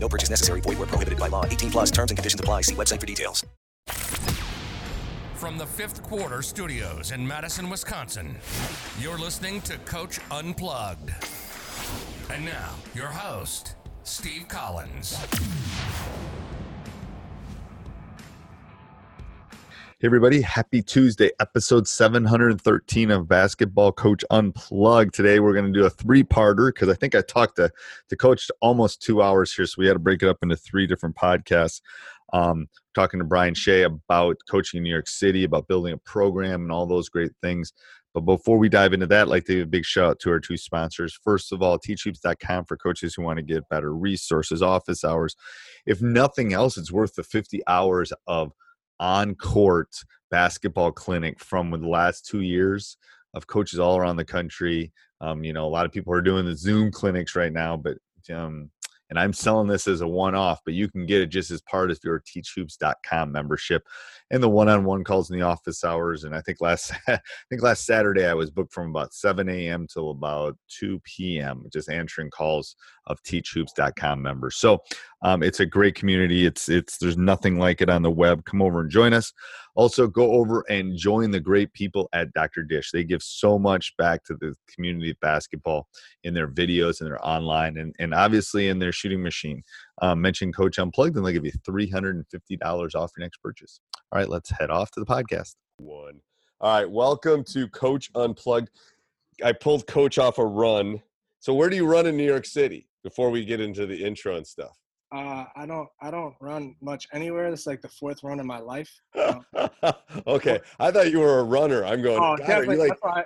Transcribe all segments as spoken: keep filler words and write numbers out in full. No purchase necessary. Void where prohibited by law. eighteen plus terms and conditions apply. See website for details. From the Fifth Quarter Studios in Madison, Wisconsin, you're listening to Coach Unplugged. And now, your host, Steve Collins. Hey, everybody. Happy Tuesday, episode seven hundred thirteen of Basketball Coach Unplugged. Today, we're going to do a three-parter because I think I talked to, to Coach almost two hours here, so we had to break it up into three different podcasts. Um, talking to Brian Shea about coaching in New York City, about building a program and all those great things. But before we dive into that, I'd like to give a big shout out to our two sponsors. First of all, teach hoops dot com for coaches who want to get better resources, office hours. If nothing else, it's worth the fifty hours of on-court basketball clinic from the last two years of coaches all around the country. Um, you know, a lot of people are doing the Zoom clinics right now, but um, and I'm selling this as a one-off, but you can get it just as part of your teach hoops dot com membership and the one-on-one calls in the office hours. And I think last I think last Saturday I was booked from about seven a.m. till about two p.m. just answering calls of teach hoops dot com members. So um, it's a great community. It's it's there's nothing like it on the web. Come over and join us. Also, go over and join the great people at Doctor Dish. They give so much back to the community of basketball in their videos and their online and, and obviously in their shooting machine. Um, mention Coach Unplugged and they'll give you three hundred fifty dollars off your next purchase. All right, let's head off to the podcast. One. All right, welcome to Coach Unplugged. I pulled Coach off a run. So where do you run in New York City before we get into the intro and stuff? Uh, I don't I don't run much anywhere. It's like the fourth run of my life. Um, okay. I thought you were a runner. I'm going, oh, God, definitely. Like... That's, why I,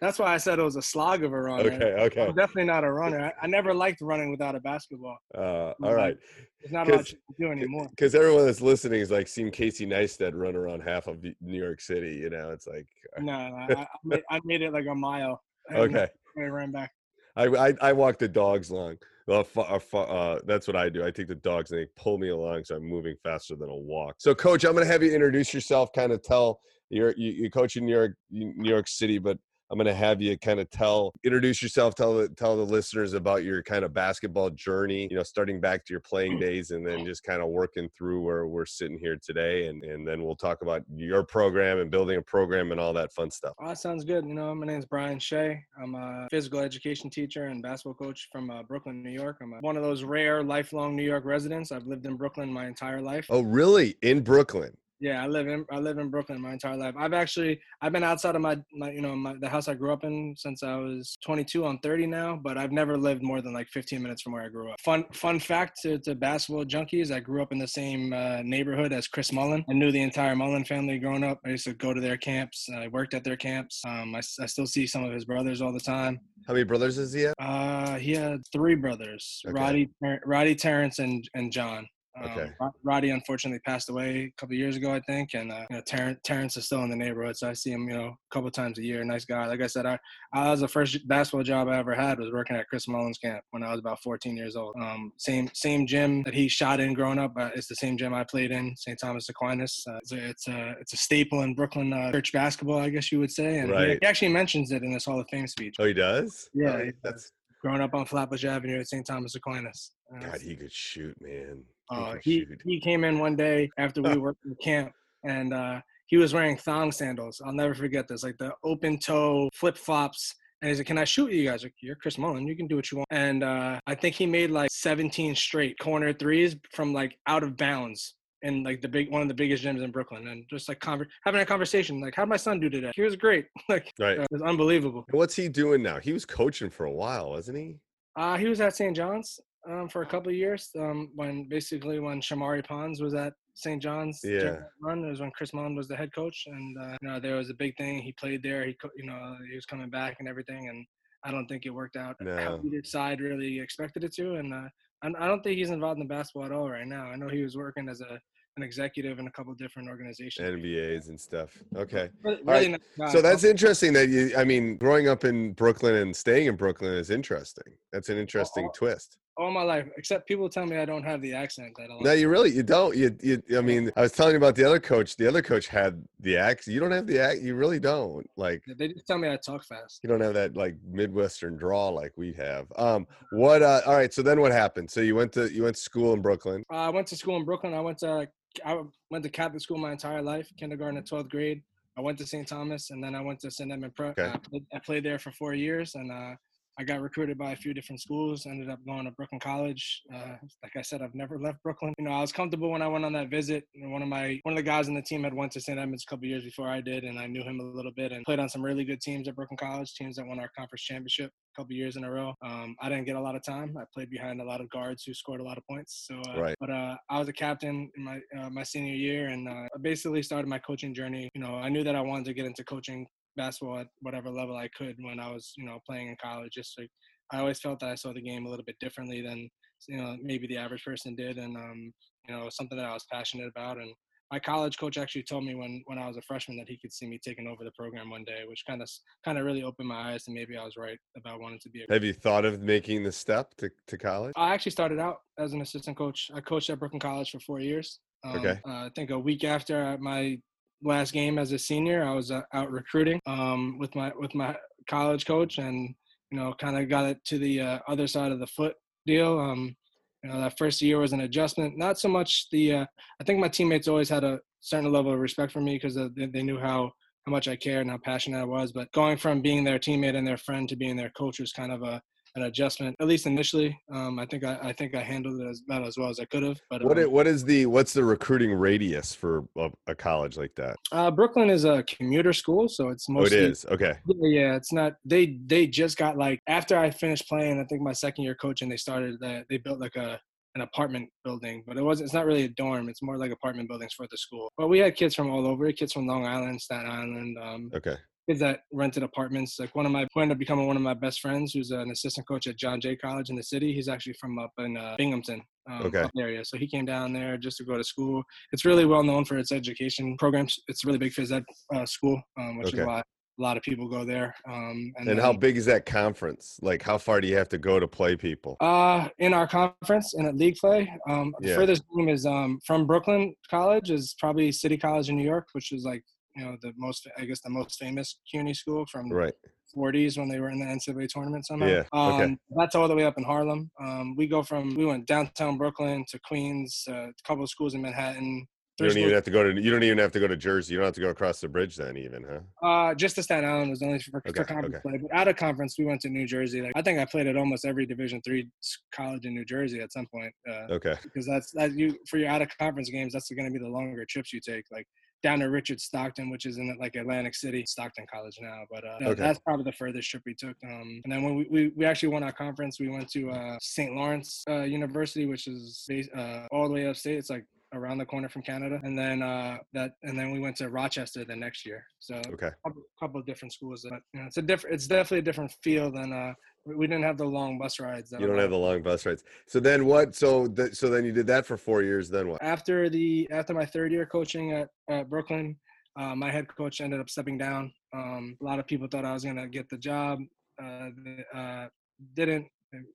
that's why I said it was a slog of a run. Okay, man. Okay. I'm definitely not a runner. I, I never liked running without a basketball. Uh, all right. There's not much you can do anymore. Because everyone that's listening is like seeing Casey Neistat run around half of New York City. You know, it's like. No, no I, I, made, I made it like a mile. Okay. I ran back. I, I, I walk the dogs long. Uh, that's what I do. I take the dogs and they pull me along, so I'm moving faster than a walk. So, Coach, I'm going to have you introduce yourself, kind of tell you're, you you coach in New York, New York City, but I'm going to have you kind of tell, introduce yourself, tell the tell the listeners about your kind of basketball journey. You know, starting back to your playing days, and then just kind of working through where we're sitting here today, and and then we'll talk about your program and building a program and all that fun stuff. Oh, that sounds good. You know, my name's Brian Shea. I'm a physical education teacher and basketball coach from uh, Brooklyn, New York. I'm a, one of those rare lifelong New York residents. I've lived in Brooklyn my entire life. Oh, really? In Brooklyn? Yeah, I live in I live in Brooklyn my entire life. I've actually I've been outside of my, my you know my, the house I grew up in since I was twenty-two. I'm thirty now, but I've never lived more than like fifteen minutes from where I grew up. Fun fun fact to, to basketball junkies: I grew up in the same uh, neighborhood as Chris Mullin. I knew the entire Mullin family growing up. I used to go to their camps. I worked at their camps. Um, I, I still see some of his brothers all the time. How many brothers does he have? Uh, he had three brothers: okay. Roddy, Roddy, Terrence, and and John. Um, okay. Roddy unfortunately passed away a couple of years ago, I think, and uh, you know, Terrence, Terrence is still in the neighborhood, so I see him, you know, a couple of times a year. Nice guy. Like I said, I, I was the first basketball job I ever had was working at Chris Mullin's camp when I was about fourteen years old. Um, same same gym that he shot in growing up. Uh, it's the same gym I played in, Saint Thomas Aquinas. Uh, it's, a, it's a it's a staple in Brooklyn uh, church basketball, I guess you would say. And right. he, he actually mentions it in this Hall of Fame speech. Oh, he does? Yeah, oh, that's growing up on Flatbush Avenue at Saint Thomas Aquinas. Uh, God, he could shoot, man. Uh, he, he came in one day after we worked in the camp, and uh, he was wearing thong sandals. I'll never forget this, like the open toe flip flops. And he said, "Can I shoot you guys?" Like, "You're Chris Mullin. You can do what you want." And uh, I think he made like seventeen straight corner threes from like out of bounds in like the big one of the biggest gyms in Brooklyn. And just like conver- having a conversation, like, "How'd my son do today? He was great." Like, right. uh, it was unbelievable. And what's he doing now? He was coaching for a while, wasn't he? Uh, he was at Saint John's. Um, for a couple of years, um, when basically when Shamorie Ponds was at Saint John's, yeah, run, it was when Chris Mullin was the head coach, and uh, you know, there was a big thing. He played there. He, you know, he was coming back and everything, and I don't think it worked out no. how either side really expected it to. And uh, I don't think he's involved in basketball at all right now. I know he was working as a an executive in a couple of different organizations, N B As and stuff. Okay. Really, really right. nice so that's interesting that you, I mean, growing up in Brooklyn and staying in Brooklyn is interesting. That's an interesting oh, twist. All my life, except people tell me I don't have the accent. That no, you really, you don't. You, you, I mean, I was telling you about the other coach. The other coach had the accent. You don't have the accent. You really don't. Like, they just tell me I talk fast. You don't have that like Midwestern drawl like we have. Um, what, uh, all right. So then what happened? So you went to, you went to school in Brooklyn. Uh, I went to school in Brooklyn. I went to I went to Catholic school my entire life, kindergarten to twelfth grade. I went to Saint Thomas, and then I went to Saint Edmund Prep. Okay. I, played, I played there for four years, and uh, I got recruited by a few different schools. Ended up going to Brooklyn College. Uh, like I said, I've never left Brooklyn. You know, I was comfortable when I went on that visit. You know, one of my one of the guys on the team had went to Saint Edmund's a couple years before I did, and I knew him a little bit. And played on some really good teams at Brooklyn College, teams that won our conference championship a couple years in a row. Um, I didn't get a lot of time. I played behind a lot of guards who scored a lot of points. So, uh, right. but uh, I was a captain in my uh, my senior year, and uh, I basically started my coaching journey. You know, I knew that I wanted to get into coaching basketball at whatever level I could when I was, you know, playing in college. Just like I always felt that I saw the game a little bit differently than, you know, maybe the average person did, and um, you know, something that I was passionate about. And my college coach actually told me when, when I was a freshman that he could see me taking over the program one day, which kind of kind of really opened my eyes to maybe I was right about wanting to be a. Have you thought of making the step to, to college? I actually started out as an assistant coach. I coached at Brooklyn College for four years. Um, okay. Uh, I think a week after my last game as a senior, I was uh, out recruiting um, with my with my college coach, and you know, kind of got it to the uh, other side of the foot deal. Um, you know, that first year was an adjustment. Not so much the. Uh, I think my teammates always had a certain level of respect for me because they, they knew how how much I cared and how passionate I was. But going from being their teammate and their friend to being their coach was kind of a. an adjustment, at least initially. Um, I think I, I think I handled it as, not as well as I could have. But what um, it, what is the what's the recruiting radius for a, a college like that? Uh, Brooklyn is a commuter school, so it's mostly. Oh, it is okay. Yeah, it's not. They they just got like after I finished playing, I think my second year coaching, they started that they built like a. an apartment building, but it wasn't, it's not really a dorm. It's more like apartment buildings for the school. But we had kids from all over, kids from Long Island, Staten Island, um, okay. kids that rented apartments. Like one of my, who ended up becoming one of my best friends, who's an assistant coach at John Jay College in the city. He's actually from up in uh, Binghamton um, okay. area. So he came down there just to go to school. It's really well known for its education programs. It's a really big phys ed uh, school, um, which okay. is why a lot of people go there. Um, and and then, how big is that conference? Like, how far do you have to go to play people? Uh, in our conference and at league play, um, yeah. the furthest team is um, from Brooklyn College is probably City College in New York, which is like, you know, the most, I guess, the most famous CUNY school from right. the forties when they were in the N C double A tournament somehow. Yeah. Um, okay. That's all the way up in Harlem. Um, we go from, we went downtown Brooklyn to Queens, uh, a couple of schools in Manhattan. You don't even have to go to. You don't even have to go to Jersey. You don't have to go across the bridge then, even, huh? Uh, just to Staten Island was only for, okay, for conference okay. play. But out of conference, we went to New Jersey. Like, I think I played at almost every Division three college in New Jersey at some point. Uh, okay. Because that's that you for your out of conference games. That's going to be the longer trips you take. Like down to Richard Stockton, which is in like Atlantic City, Stockton College now. But uh, okay. that's probably the furthest trip we took. Um, and then when we, we, we actually won our conference, we went to uh, Saint Lawrence uh, University, which is based, uh, all the way upstate. It's like around the corner from Canada, and then uh, that, and then we went to Rochester the next year. So, okay. a couple, couple of different schools. That, you know, it's a different. It's definitely a different feel than uh, We didn't have the long bus rides. You don't have the long bus rides. So then what? So th- so then you did that for four years. Then what? After the after my third year coaching at, at Brooklyn, uh, my head coach ended up stepping down. Um, a lot of people thought I was gonna get the job. Uh, uh, didn't.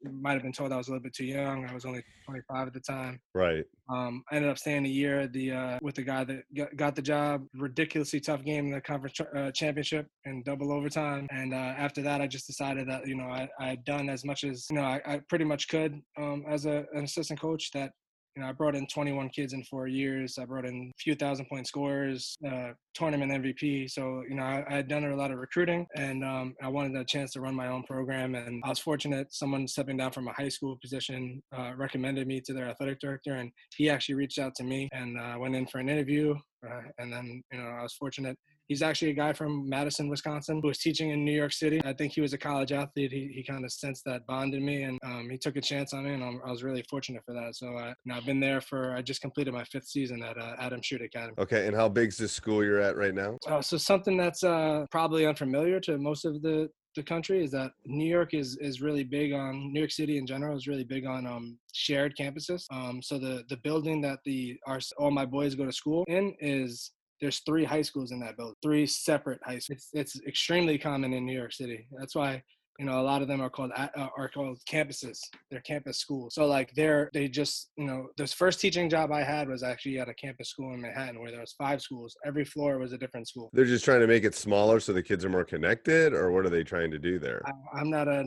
Might have been told I was a little bit too young. I was only twenty-five at the time. Right. Um, I ended up staying a year at the uh, with the guy that got, got the job. Ridiculously tough game in the conference uh, championship in double overtime. And uh, after that, I just decided that you know I, I had done as much as you know I, I pretty much could um, as a, an assistant coach. That you know I brought in twenty-one kids in four years. I brought in a few thousand point scorers, uh, tournament M V P. So you know I, I had done a lot of recruiting, and um, I wanted a chance to run my own program. And I was fortunate; someone stepping down from a high school position uh, recommended me to their athletic director, and he actually reached out to me. And I uh, went in for an interview, uh, and then you know I was fortunate. He's actually a guy from Madison, Wisconsin, who was teaching in New York City. I think he was a college athlete. He he kind of sensed that bond in me, and um, he took a chance on me, and I'm, I was really fortunate for that. So uh, now I've been there for, I just completed my fifth season at uh, Adams Street Academy. Okay, and how big's the school you're at right now? Uh, so something that's uh, probably unfamiliar to most of the, the country is that New York is, is really big on, New York City in general is really big on um, shared campuses. Um, so the, the building that the our all my boys go to school in is, there's three high schools in that building, three separate high schools. It's, it's extremely common in New York City. That's why, you know, a lot of them are called uh, are called campuses. They're campus schools. So like they're, they just, you know, this first teaching job I had was actually at a campus school in Manhattan where there was five schools. Every floor was a different school. They're just trying to make it smaller so the kids are more connected, or what are they trying to do there? I, I'm not a,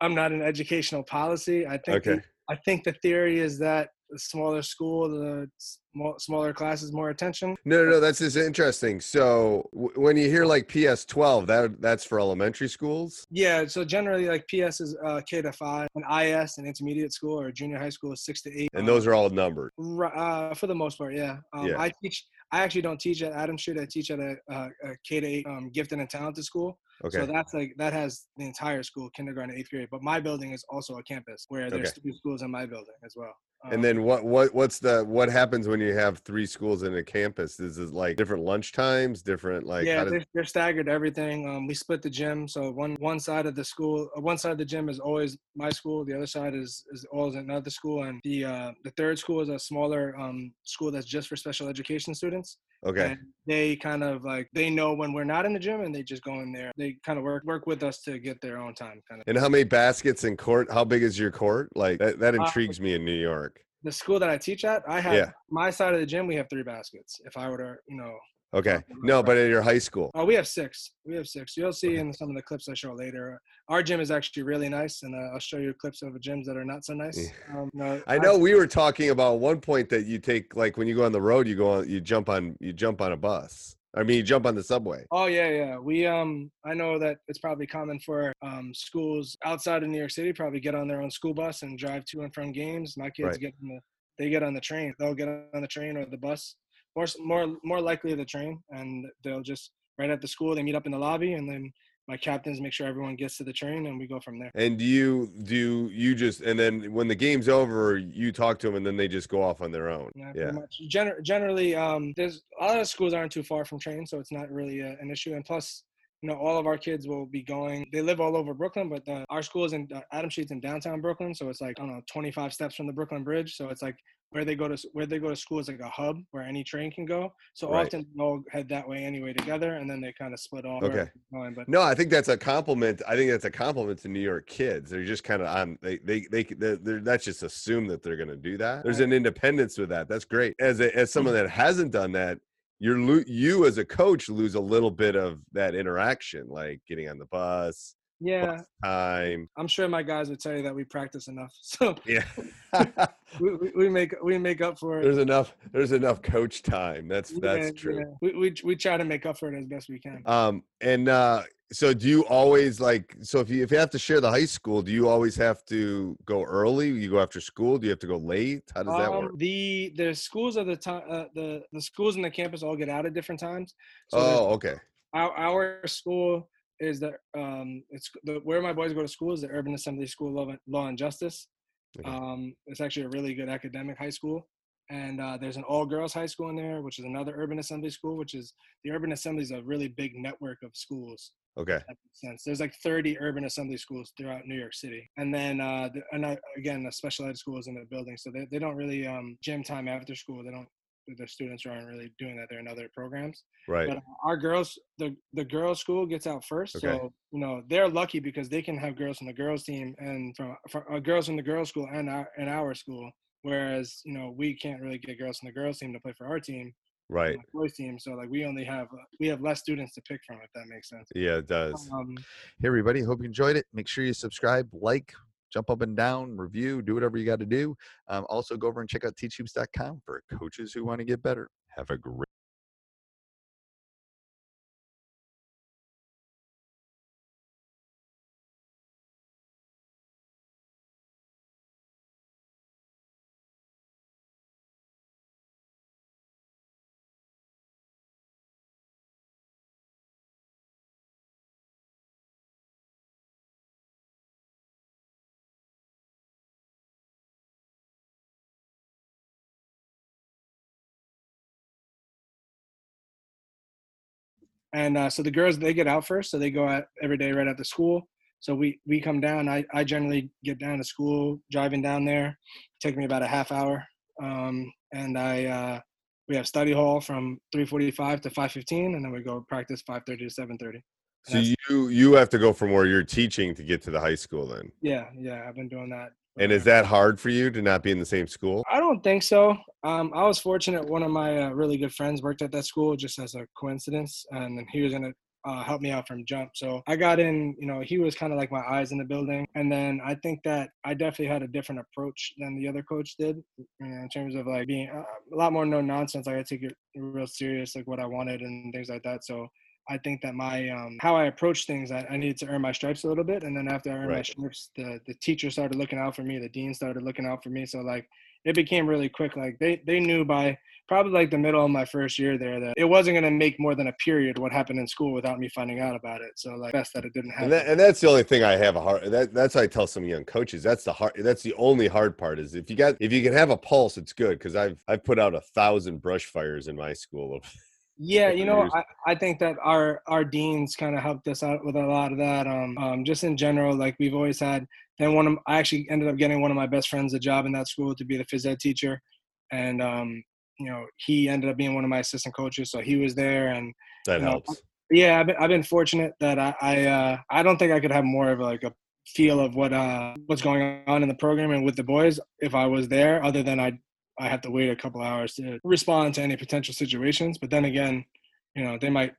I'm not an educational policy. I think, okay. the, I think the theory is that the smaller school, the sm- smaller classes, more attention. No, no, no, that's just interesting. So w- when you hear like P S twelve, that that's for elementary schools? Yeah, so generally like P S is uh, K to five, and I S, an intermediate school or junior high school, is six to eight. And those are all numbered? Uh, for the most part, yeah. Um, yeah. I teach. I actually don't teach at Adams Street. I teach at a, a, a K to eight um, gifted and talented school. Okay. So that's like, that has the entire school, kindergarten, eighth grade. But my building is also a campus where there's okay. two schools in my building as well. Um, and then what, what, what's the, what happens when you have three schools in a campus? Is it like different lunch times, different, like, yeah, does... they're, they're staggered everything. Um, we split the gym. So one, one side of the school, one side of the gym is always my school. The other side is, is always another school. And the, uh, the third school is a smaller, um, school that's just for special education students. Okay. And they kind of like, they know when we're not in the gym, and they just go in there. They kind of work work with us to get their own time. Kind of. And how many baskets in court? How big is your court? Like that, that intrigues uh, me in New York. The school that I teach at, I have yeah. my side of the gym. We have three baskets. If I were to, you know. Okay. No, but at your high school. Oh, we have six. We have six. You'll see in some of the clips I show later. Our gym is actually really nice, and uh, I'll show you clips of gyms that are not so nice. Um, no, I know I, we were talking about one point that you take, like when you go on the road, you go on, you jump on, you jump on a bus. I mean, you jump on the subway. Oh, yeah, yeah. We, um, I know that it's probably common for um, schools outside of New York City probably get on their own school bus and drive to and from games. My kids right. get on the, they get on the train. They'll get on the train or the bus. More, more, more likely the train, and they'll just right at the school. They meet up in the lobby, and then my captains make sure everyone gets to the train, and we go from there. And do you do you just and then when the game's over, you talk to them, and then they just go off on their own. Yeah, yeah. Much. Gen- generally, um, there's a lot of schools aren't too far from trains, so it's not really a, an issue. And plus, you know, all of our kids will be going. They live all over Brooklyn, but the, our school is in uh, Adams Street's in downtown Brooklyn, so it's like I don't know, twenty-five steps from the Brooklyn Bridge. So it's like. Where they go to where they go to school is like a hub where any train can go. So right. often they'll head that way anyway together, and then they kind of split off. Okay. Going, but no, I think that's a compliment. I think that's a compliment to New York kids. They're just kind of on. They they they they're not just assume that they're going to do that. There's right. an independence with that. That's great. As a, as someone that hasn't done that, you're lo- you as a coach lose a little bit of that interaction, like getting on the bus. Yeah, time. I'm sure my guys would tell you that we practice enough. So yeah, we, we, we make we make up for it. There's enough. There's enough coach time. That's yeah, that's true. Yeah. We, we we try to make up for it as best we can. Um, and uh, so do you always like? So if you if you have to share the high school, do you always have to go early? You go after school? Do you have to go late? How does um, that work? The the schools of the time uh, the the schools in the campus all get out at different times. So oh, okay. Our our school. Is that um it's the where my boys go to school is the Urban Assembly School of Law and Justice. Okay. Um it's actually a really good academic high school, and uh there's an all-girls high school in there, which is another Urban Assembly school, which is the Urban Assembly is a really big network of schools Okay. That makes sense. There's like thirty urban assembly schools throughout New York City. And then, uh, the, and I, again, the special ed school is in the building. So they, they don't really, um, gym time after school. They don't, their students aren't really doing that. They're in other programs. Right. But our girls, the, the girls school gets out first. Okay. So, you know, they're lucky because they can have girls from the girls team and from, from uh, girls from the girls school and our, and our school. Whereas, you know, we can't really get girls from the girls team to play for our team. Right. Boys team. So like we only have, we have less students to pick from, if that makes sense. Yeah, it does. Um, hey everybody, hope you enjoyed it. Make sure you subscribe, like, jump up and down, review, do whatever you got to do. Um, also go over and check out teach hoops dot com for coaches who want to get better. Have a great And uh, so the girls, they get out first. So they go out every day right after school. So we, we come down. I, I generally get down to school, driving down there. Take me about a half hour. Um, and I uh, we have study hall from three forty-five to five fifteen. And then we go practice five thirty to seven thirty. So you, you have to go from where you're teaching to get to the high school then? Yeah, yeah. I've been doing that. And is that hard for you to not be in the same school? I don't think so. Um, I was fortunate. One of my uh, really good friends worked at that school just as a coincidence. And then he was going to uh, help me out from jump. So I got in, you know, he was kind of like my eyes in the building. And then I think that I definitely had a different approach than the other coach did, you know, in terms of like being a lot more no nonsense. Like I take it real serious, like what I wanted and things like that. So I think that my um, how I approach things, I, I needed to earn my stripes a little bit. And then after I earned right. my stripes, the, the teacher started looking out for me. The dean started looking out for me. So, like, it became really quick. Like, they, they knew by probably, like, the middle of my first year there that it wasn't going to make more than a period what happened in school without me finding out about it. So, like, best that it didn't happen. And, that, and that's the only thing I have a hard – that, that's what I tell some young coaches. That's the hard – that's the only hard part is if you got – if you can have a pulse, it's good because I've, I've put out a thousand brush fires in my school of – Yeah, you know, I, I think that our, our deans kind of helped us out with a lot of that. Um, um, just in general, like we've always had. Then one of I actually ended up getting one of my best friends a job in that school to be the phys ed teacher, and um, you know, he ended up being one of my assistant coaches, so he was there, and that helps. Know, yeah, I've been, I've been fortunate that I I, uh, I don't think I could have more of like a feel of what uh what's going on in the program and with the boys if I was there, other than I. I have to wait a couple hours to respond to any potential situations. But then again, you know, they might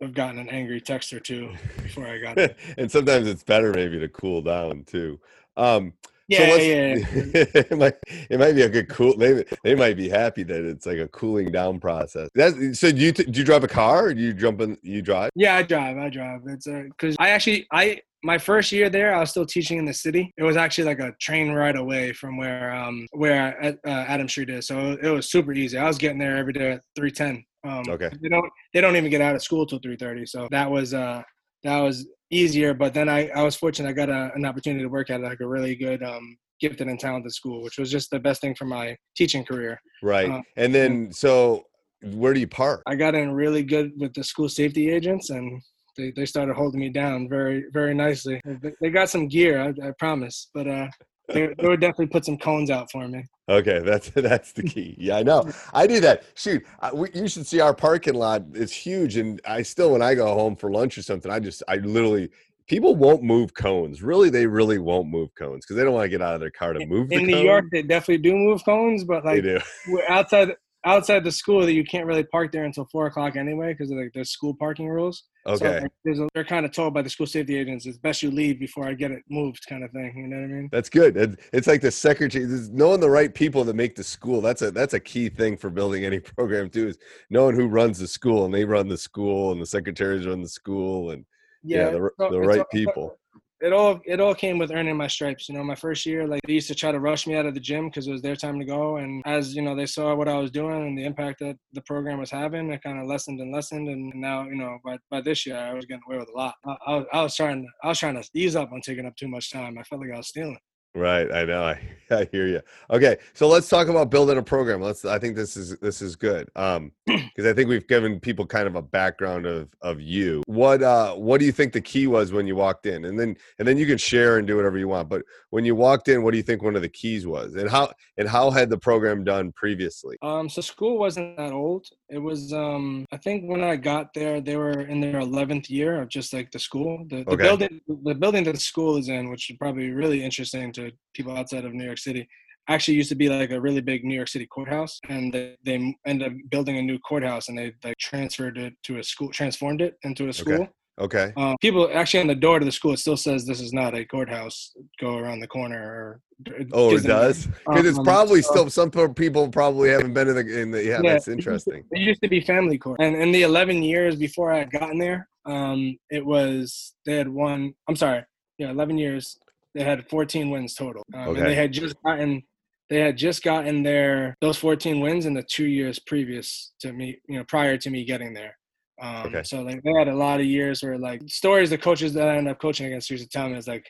have gotten an angry text or two before I got there. And sometimes it's better maybe to cool down too. Um, yeah, so yeah, yeah, yeah. it, might, it might be a good cool. They, they might be happy that it's like a cooling down process. That's, so do you, do you drive a car or do you jump in, you drive? Yeah, I drive. I drive. It's a, cause I actually, I, my first year there, I was still teaching in the city. It was actually like a train ride away from where um, where uh, Adams Street is, so it was super easy. I was getting there every day at three ten. Um, okay. They don't they don't even get out of school till three thirty, so that was uh that was easier. But then I, I was fortunate. I got a, an opportunity to work at like a really good um, gifted and talented school, which was just the best thing for my teaching career. Right, um, and then so where do you park? I got in really good with the school safety agents and. They they started holding me down very, very nicely. They, they got some gear, I, I promise. But uh, they, they would definitely put some cones out for me. Okay, that's that's the key. Yeah, I know. I do that. Shoot, I, we, you should see our parking lot. It's huge. And I still, when I go home for lunch or something, I just, I literally, people won't move cones. Really, they really won't move cones because they don't want to get out of their car to move the cones. In New York, they definitely do move cones. But like they do. We're outside outside the school that you can't really park there until four o'clock anyway because like there's school parking rules. Okay. So there's a, they're kind of told by the school safety agents, it's best you leave before I get it moved kind of thing. You know what I mean? That's good. It's like the secretary, knowing the right people that make the school. That's a, that's a key thing for building any program too, is knowing who runs the school, and they run the school and the secretaries run the school and yeah, yeah the, so, the right all, people. It all, it all came with earning my stripes. You know, my first year, like they used to try to rush me out of the gym because it was their time to go. And as you know, they saw what I was doing and the impact that the program was having, it kind of lessened and lessened. And now, you know, by, by this year, I was getting away with a lot. I, I, was, I was trying, I was trying to ease up on taking up too much time. I felt like I was stealing. Right. I know. I, I hear you. Okay. So let's talk about building a program. Let's, I think this is, this is good. Um, cause I think we've given people kind of a background of, of you. What, uh, what do you think the key was when you walked in? And then, and then you can share and do whatever you want, but when you walked in, what do you think one of the keys was, and how, and how had the program done previously? Um, so school wasn't that old. It was, um, I think when I got there, they were in their eleventh year of just like the school, the, the okay. building, the building that the school is in, which is probably really interesting to people outside of New York City, actually used to be like a really big New York City courthouse, and they, they ended up building a new courthouse, and they like transferred it to a school, transformed it into a school. Okay. okay. Um, people actually on the door to the school, it still says this is not a courthouse. Go around the corner. Or, oh, it does? Because um, it's probably so, still some people probably haven't been in the. In the yeah, yeah, that's interesting. It used to be family court, and in the eleven years before I had gotten there, um, it was they had won. I'm sorry, yeah, eleven years. They had fourteen wins total. Um, okay. And they had just gotten, they had just gotten their, those fourteen wins in the two years previous to me, you know, prior to me getting there. Um, okay. So like they had a lot of years where like stories, the coaches that I ended up coaching against used to tell me is like,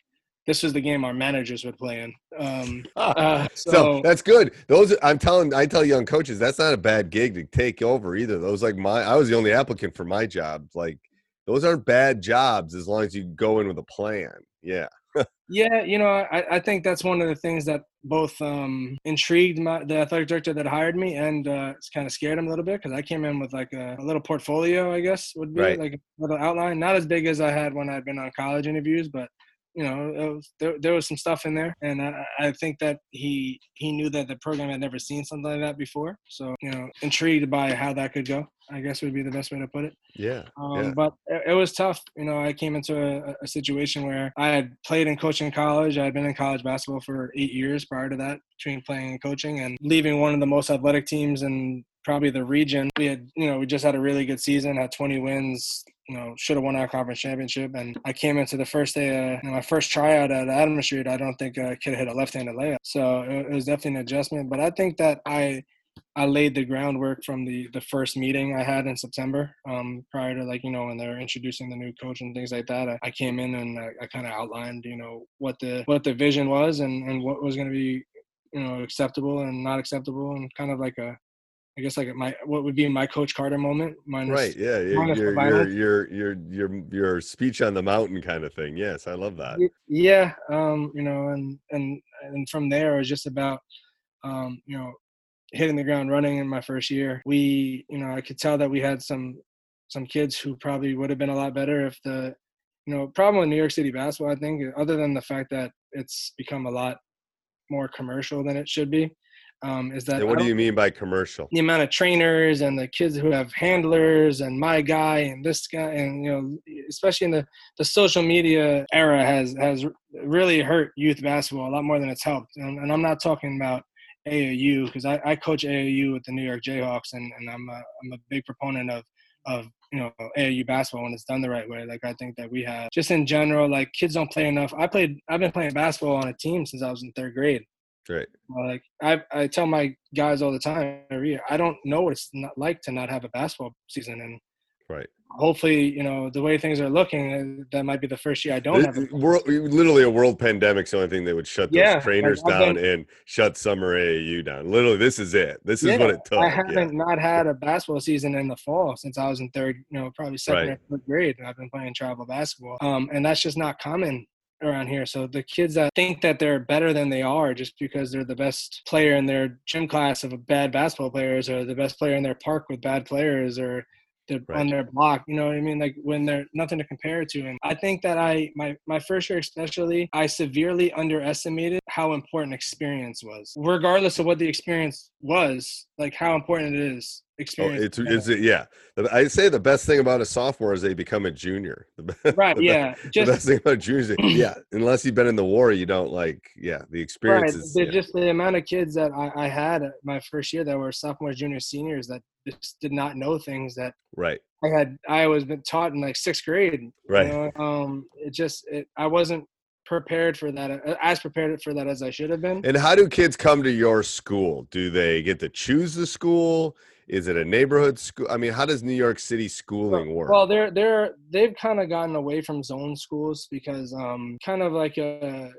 this was the game our managers would play in. Um, ah, uh, so, so that's good. Those I'm telling, I tell young coaches, that's not a bad gig to take over either. Those like my, I was the only applicant for my job. Like those aren't bad jobs as long as you go in with a plan. Yeah. Yeah, you know, I, I think that's one of the things that both um, intrigued my, the athletic director that hired me and uh, kind of scared him a little bit because I came in with like a, a little portfolio, I guess, would be right. like a little outline. Not as big as I had when I'd been on college interviews, but, you know, it was, there, there was some stuff in there. And I, I think that he he knew that the program had never seen something like that before. So, you know, intrigued by how that could go, I guess would be the best way to put it. Yeah. Um, yeah. But it, it was tough. You know, I came into a, a situation where I had played and coached in college. I had been in college basketball for eight years prior to that, between playing and coaching, and leaving one of the most athletic teams in probably the region. We had, you know, we just had a really good season, had twenty wins, you know, should have won our conference championship. And I came into the first day, uh, you know, my first tryout at Adams Street, I don't think I could have hit a left-handed layup. So it, it was definitely an adjustment. But I think that I – I laid the groundwork from the, the first meeting I had in September um, prior to like, you know, when they were introducing the new coach and things like that. I, I came in and I, I kind of outlined, you know, what the what the vision was and, and what was going to be, you know, acceptable and not acceptable, and kind of like a, I guess like my what would be my Coach Carter moment. Minus, right. Yeah. Your your, your your your your speech on the mountain kind of thing. Yes, I love that. Yeah. Um, you know, and and and from there it was just about, um, you know, hitting the ground running in my first year. We, you know, I could tell that we had some, some kids who probably would have been a lot better if the, you know, problem with New York City basketball, I think, other than the fact that it's become a lot more commercial than it should be, um, is that. And what do you mean by commercial? The amount of trainers and the kids who have handlers and my guy and this guy, and, you know, especially in the, the social media era has, has really hurt youth basketball a lot more than it's helped. And, and I'm not talking about A A U, because I, I coach A A U with the New York Jayhawks, and, and I'm a I'm a big proponent of of you know A A U basketball when it's done the right way. Like I think that we have just in general, like kids don't play enough. I played I've been playing basketball on a team since I was in third grade. Right. Like I I tell my guys all the time every year, I don't know what it's not like to not have a basketball season, and right. Hopefully, you know, the way things are looking, that might be the first year I don't have it. World, literally a world pandemic's the only thing that would shut those yeah, trainers like down been, and shut summer A A U down. Literally, this is it. This is yeah, what it took. I haven't yeah. not had a basketball season in the fall since I was in third, you know, probably second right. or third grade. I've been playing travel basketball. Um, and that's just not common around here. So the kids that think that they're better than they are just because they're the best player in their gym class of bad basketball players, or the best player in their park with bad players, or they're right. on their block, you know what I mean? Like when they're nothing to compare it to. And I think that I, my, my first year especially, I severely underestimated how important experience was. Regardless of what the experience was, like how important it is. Experience. Oh, it's, it's, it, yeah. I say the best thing about a sophomore is they become a junior. Right. the yeah. Best, just, the best thing about juniors. Yeah. Unless you've been in the war, you don't like, yeah, the experience. Right. Is, yeah. Just the amount of kids that I, I had my first year that were sophomores, juniors, seniors that just did not know things that right. I had, I was been taught in like sixth grade. Right. You know? Um, it just, it, I wasn't prepared for that, as prepared for that as I should have been. And how do kids come to your school? Do they get to choose the school? Is it a neighborhood school? I mean, how does New York City schooling work? Well, they're they're they've kind of gotten away from zone schools because um, kind of like a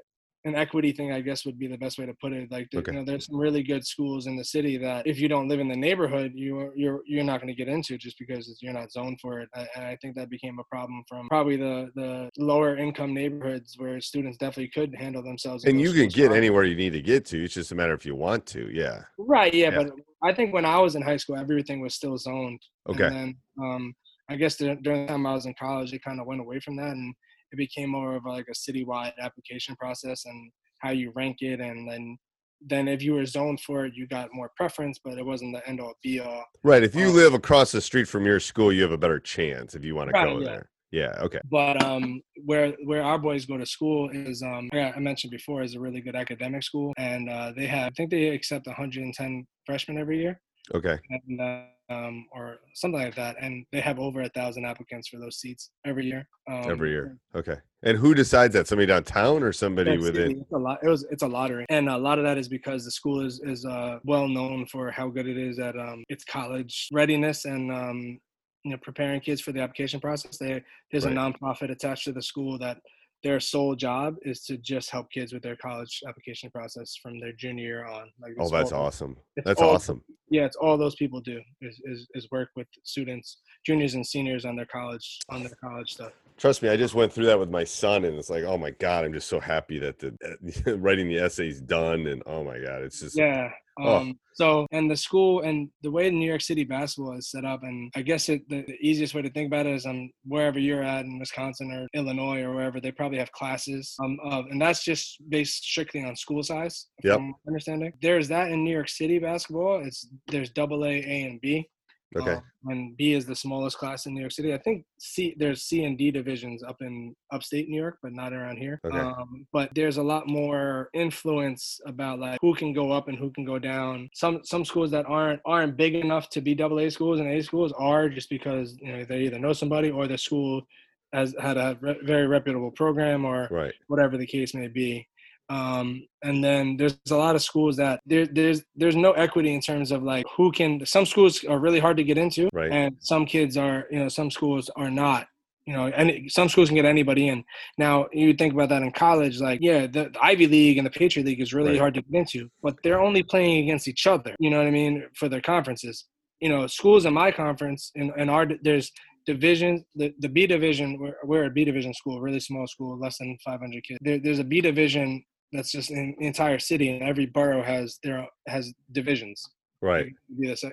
an equity thing, I guess, would be the best way to put it. Like, okay. You know, there's some really good schools in the city that if you don't live in the neighborhood, you, you're you're not going to get into just because you're not zoned for it. I, and I think that became a problem from probably the, the lower income neighborhoods where students definitely could handle themselves. And you can get anywhere you need to get to. It's just a matter if you want to. Yeah. Right. Yeah. yeah. But I think when I was in high school, everything was still zoned. Okay. And then, um, I guess the, during the time I was in college, it kind of went away from that. And it became more of like a citywide application process and how you rank it. And then, then if you were zoned for it, you got more preference, but it wasn't the end all be all. Right. If you um, live across the street from your school, you have a better chance if you want to right, go yeah. there. Yeah. Okay. But um, where where our boys go to school is, um, like I mentioned before, is a really good academic school. And uh, they have, I think they accept one hundred ten freshmen every year. Okay. And, uh, um, or something like that. And they have over a thousand applicants for those seats every year. Um, every year. Okay. And who decides that? Somebody downtown or somebody within? It's a lot. It was, it's a lottery. And a lot of that is because the school is, is, uh, well known for how good it is at, um, its college readiness and, um, you know, preparing kids for the application process. They, there's right. a nonprofit attached to the school that their sole job is to just help kids with their college application process from their junior year on. Like oh, that's all, awesome. That's all, awesome. Yeah, it's all those people do is, is is work with students, juniors and seniors on their college on their college stuff. Trust me, I just went through that with my son, and it's like, oh my God, I'm just so happy that the writing the essay's done, and oh my God, it's just yeah. Um, oh. So, and the school and the way New York City basketball is set up, and I guess it, the, the easiest way to think about it is um, wherever you're at in Wisconsin or Illinois or wherever, they probably have classes. Um, of, and that's just based strictly on school size. Yep. From my understanding. There's that in New York City basketball. It's There's double A, A, and B. Okay. Um, and B is the smallest class in New York City. I think C there's C and D divisions up in upstate New York, but not around here. Okay. Um, but there's a lot more influence about like who can go up and who can go down. Some some schools that aren't aren't big enough to be double A schools and A schools are just because you know they either know somebody or the school has had a re- very reputable program or right. whatever the case may be. Um, and then there's a lot of schools that there, there's, there's no equity in terms of like who can, some schools are really hard to get into right. and some kids are, you know, some schools are not, you know, and some schools can get anybody in. Now you think about that in college, like, yeah, the, the Ivy League and the Patriot League is really right. hard to get into, but they're only playing against each other. You know what I mean? For their conferences, you know, schools in my conference and, and our, there's divisions, the, the B division, we're, we're a B division school, really small school, less than five hundred kids. There, there's a B division that's just in the entire city, and every borough has their has divisions. Right. Yes,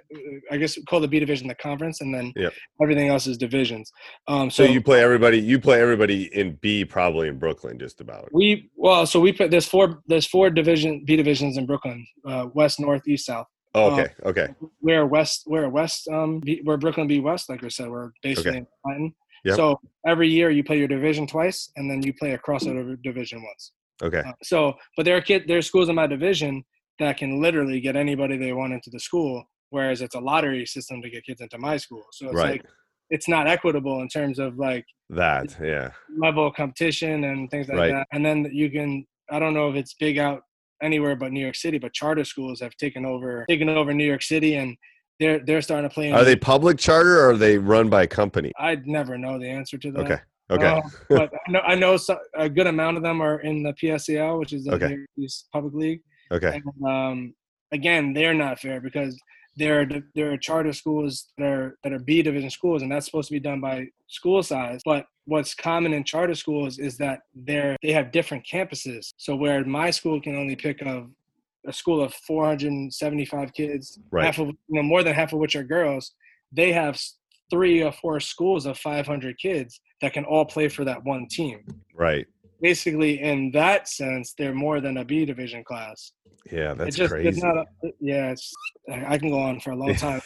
I guess we call the B division the conference, and then yep. everything else is divisions. Um, so, so you play everybody. You play everybody in B, probably in Brooklyn, just about. We well, so we put there's four there's four division B divisions in Brooklyn: uh, West, North, East, South. Oh, okay. Um, okay. We're West. We're West. Um, B, we're Brooklyn B West, like I said. We're basically okay. in Manhattan. Yep. So every year you play your division twice, and then you play a crossover division once. Okay. Uh, so, but there are kids, there are schools in my division that can literally get anybody they want into the school, whereas it's a lottery system to get kids into my school. So it's right. like, it's not equitable in terms of like that, yeah, level of competition and things like right. that. And then you can, I don't know if it's big out anywhere but New York City, but charter schools have taken over, taken over New York City, and they're they're starting to play. In are New- they public charter or are they run by a company? I'd never know the answer to that. Okay. Okay, uh, but I know, I know so, a good amount of them are in the P S A L, which is the okay. public league. Okay. And, um, again, they're not fair because there are there are charter schools that are that are B division schools, and that's supposed to be done by school size. But what's common in charter schools is that they're they have different campuses. So where my school can only pick a, a school of four hundred seventy-five kids, right. half of, you know, more than half of which are girls, they have three or four schools of five hundred kids that can all play for that one team. Right. Basically, in that sense, they're more than a B division class. Yeah, that's it just, crazy. It's not a, yeah, it's, I can go on for a long time.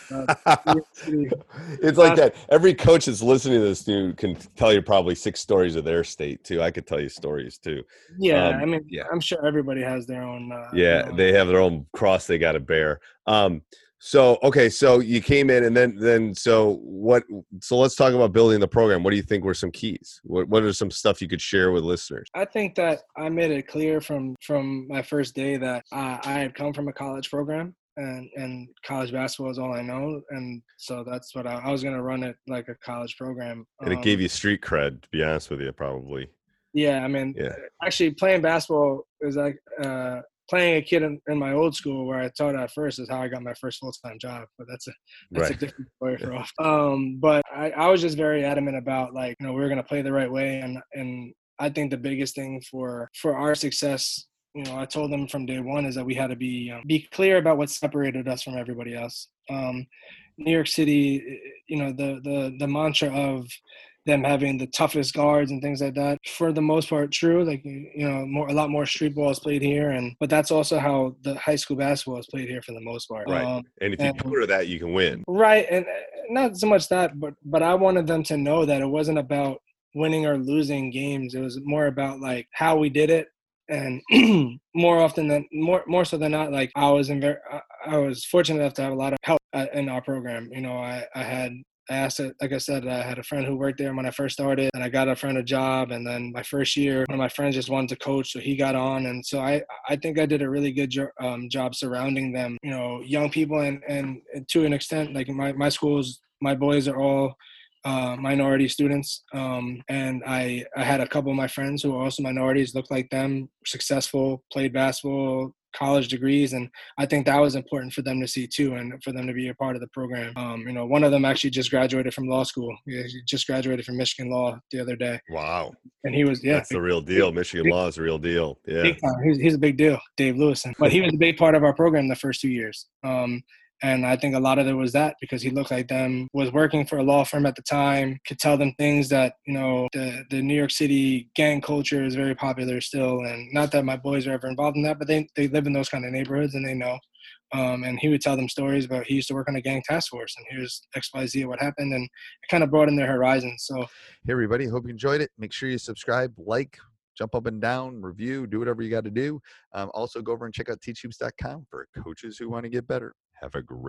It's like that. Every coach that's listening to this dude can tell you probably six stories of their state, too. I could tell you stories, too. Yeah, um, I mean, yeah. I'm sure everybody has their own. Uh, yeah, their own. They have their own cross they got to bear. Um So, okay, so you came in and then, then, so what, so let's talk about building the program. What do you think were some keys? What what are some stuff you could share with listeners? I think that I made it clear from, from my first day that uh, I had come from a college program and, and college basketball is all I know. And so that's what I, I was going to run it like a college program. Um, and it gave you street cred, to be honest with you, probably. Yeah, I mean, yeah. actually playing basketball is like uh, playing a kid in, in my old school where I taught at first is how I got my first full-time job. But that's a that's right. a different story for off. Um, but I, I was just very adamant about, like, you know, we were going to play the right way. And and I think the biggest thing for, for our success, you know, I told them from day one, is that we had to be um, be clear about what separated us from everybody else. Um, New York City, you know, the the the mantra of them having the toughest guards and things like that, for the most part, true. Like, you know, more a lot more street ball is played here, and but that's also how the high school basketball is played here for the most part. Right, um, and if you counter that, you can win. Right, and not so much that, but but I wanted them to know that it wasn't about winning or losing games. It was more about, like, how we did it. And more often than more, more so than not, like I was in very, I, I was fortunate enough to have a lot of help in our program. You know, I, I had, I asked, like I said, I had a friend who worked there when I first started, and I got a friend a job. And then my first year, one of my friends just wanted to coach, so he got on. And so I, I think I did a really good jo- um, job surrounding them, you know, young people. And, and to an extent, like my, my schools, my boys are all Uh, minority students, um, and I, I had a couple of my friends who are also minorities, looked like them, successful, played basketball, college degrees, and I think that was important for them to see too, and for them to be a part of the program. Um, you know, one of them actually just graduated from law school. He just graduated from Michigan Law the other day. Wow! And he was yeah, that's the real deal. Michigan big, Law is the real deal. Yeah, big, uh, he's he's a big deal, Dave Lewis, but he was a big part of our program the first two years. Um, And I think a lot of it was that, because he looked like them, was working for a law firm at the time, could tell them things that, you know, the, the New York City gang culture is very popular still. And not that my boys are ever involved in that, but they, they live in those kind of neighborhoods and they know. Um, and he would tell them stories about he used to work on a gang task force, and here's X, Y, Z, what happened. And it kind of broadened their horizons. So, hey, everybody, hope you enjoyed it. Make sure you subscribe, like, jump up and down, review, do whatever you got to do. Um, also, go over and check out teach hoops dot com for coaches who want to get better. Have a great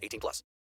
eighteen plus.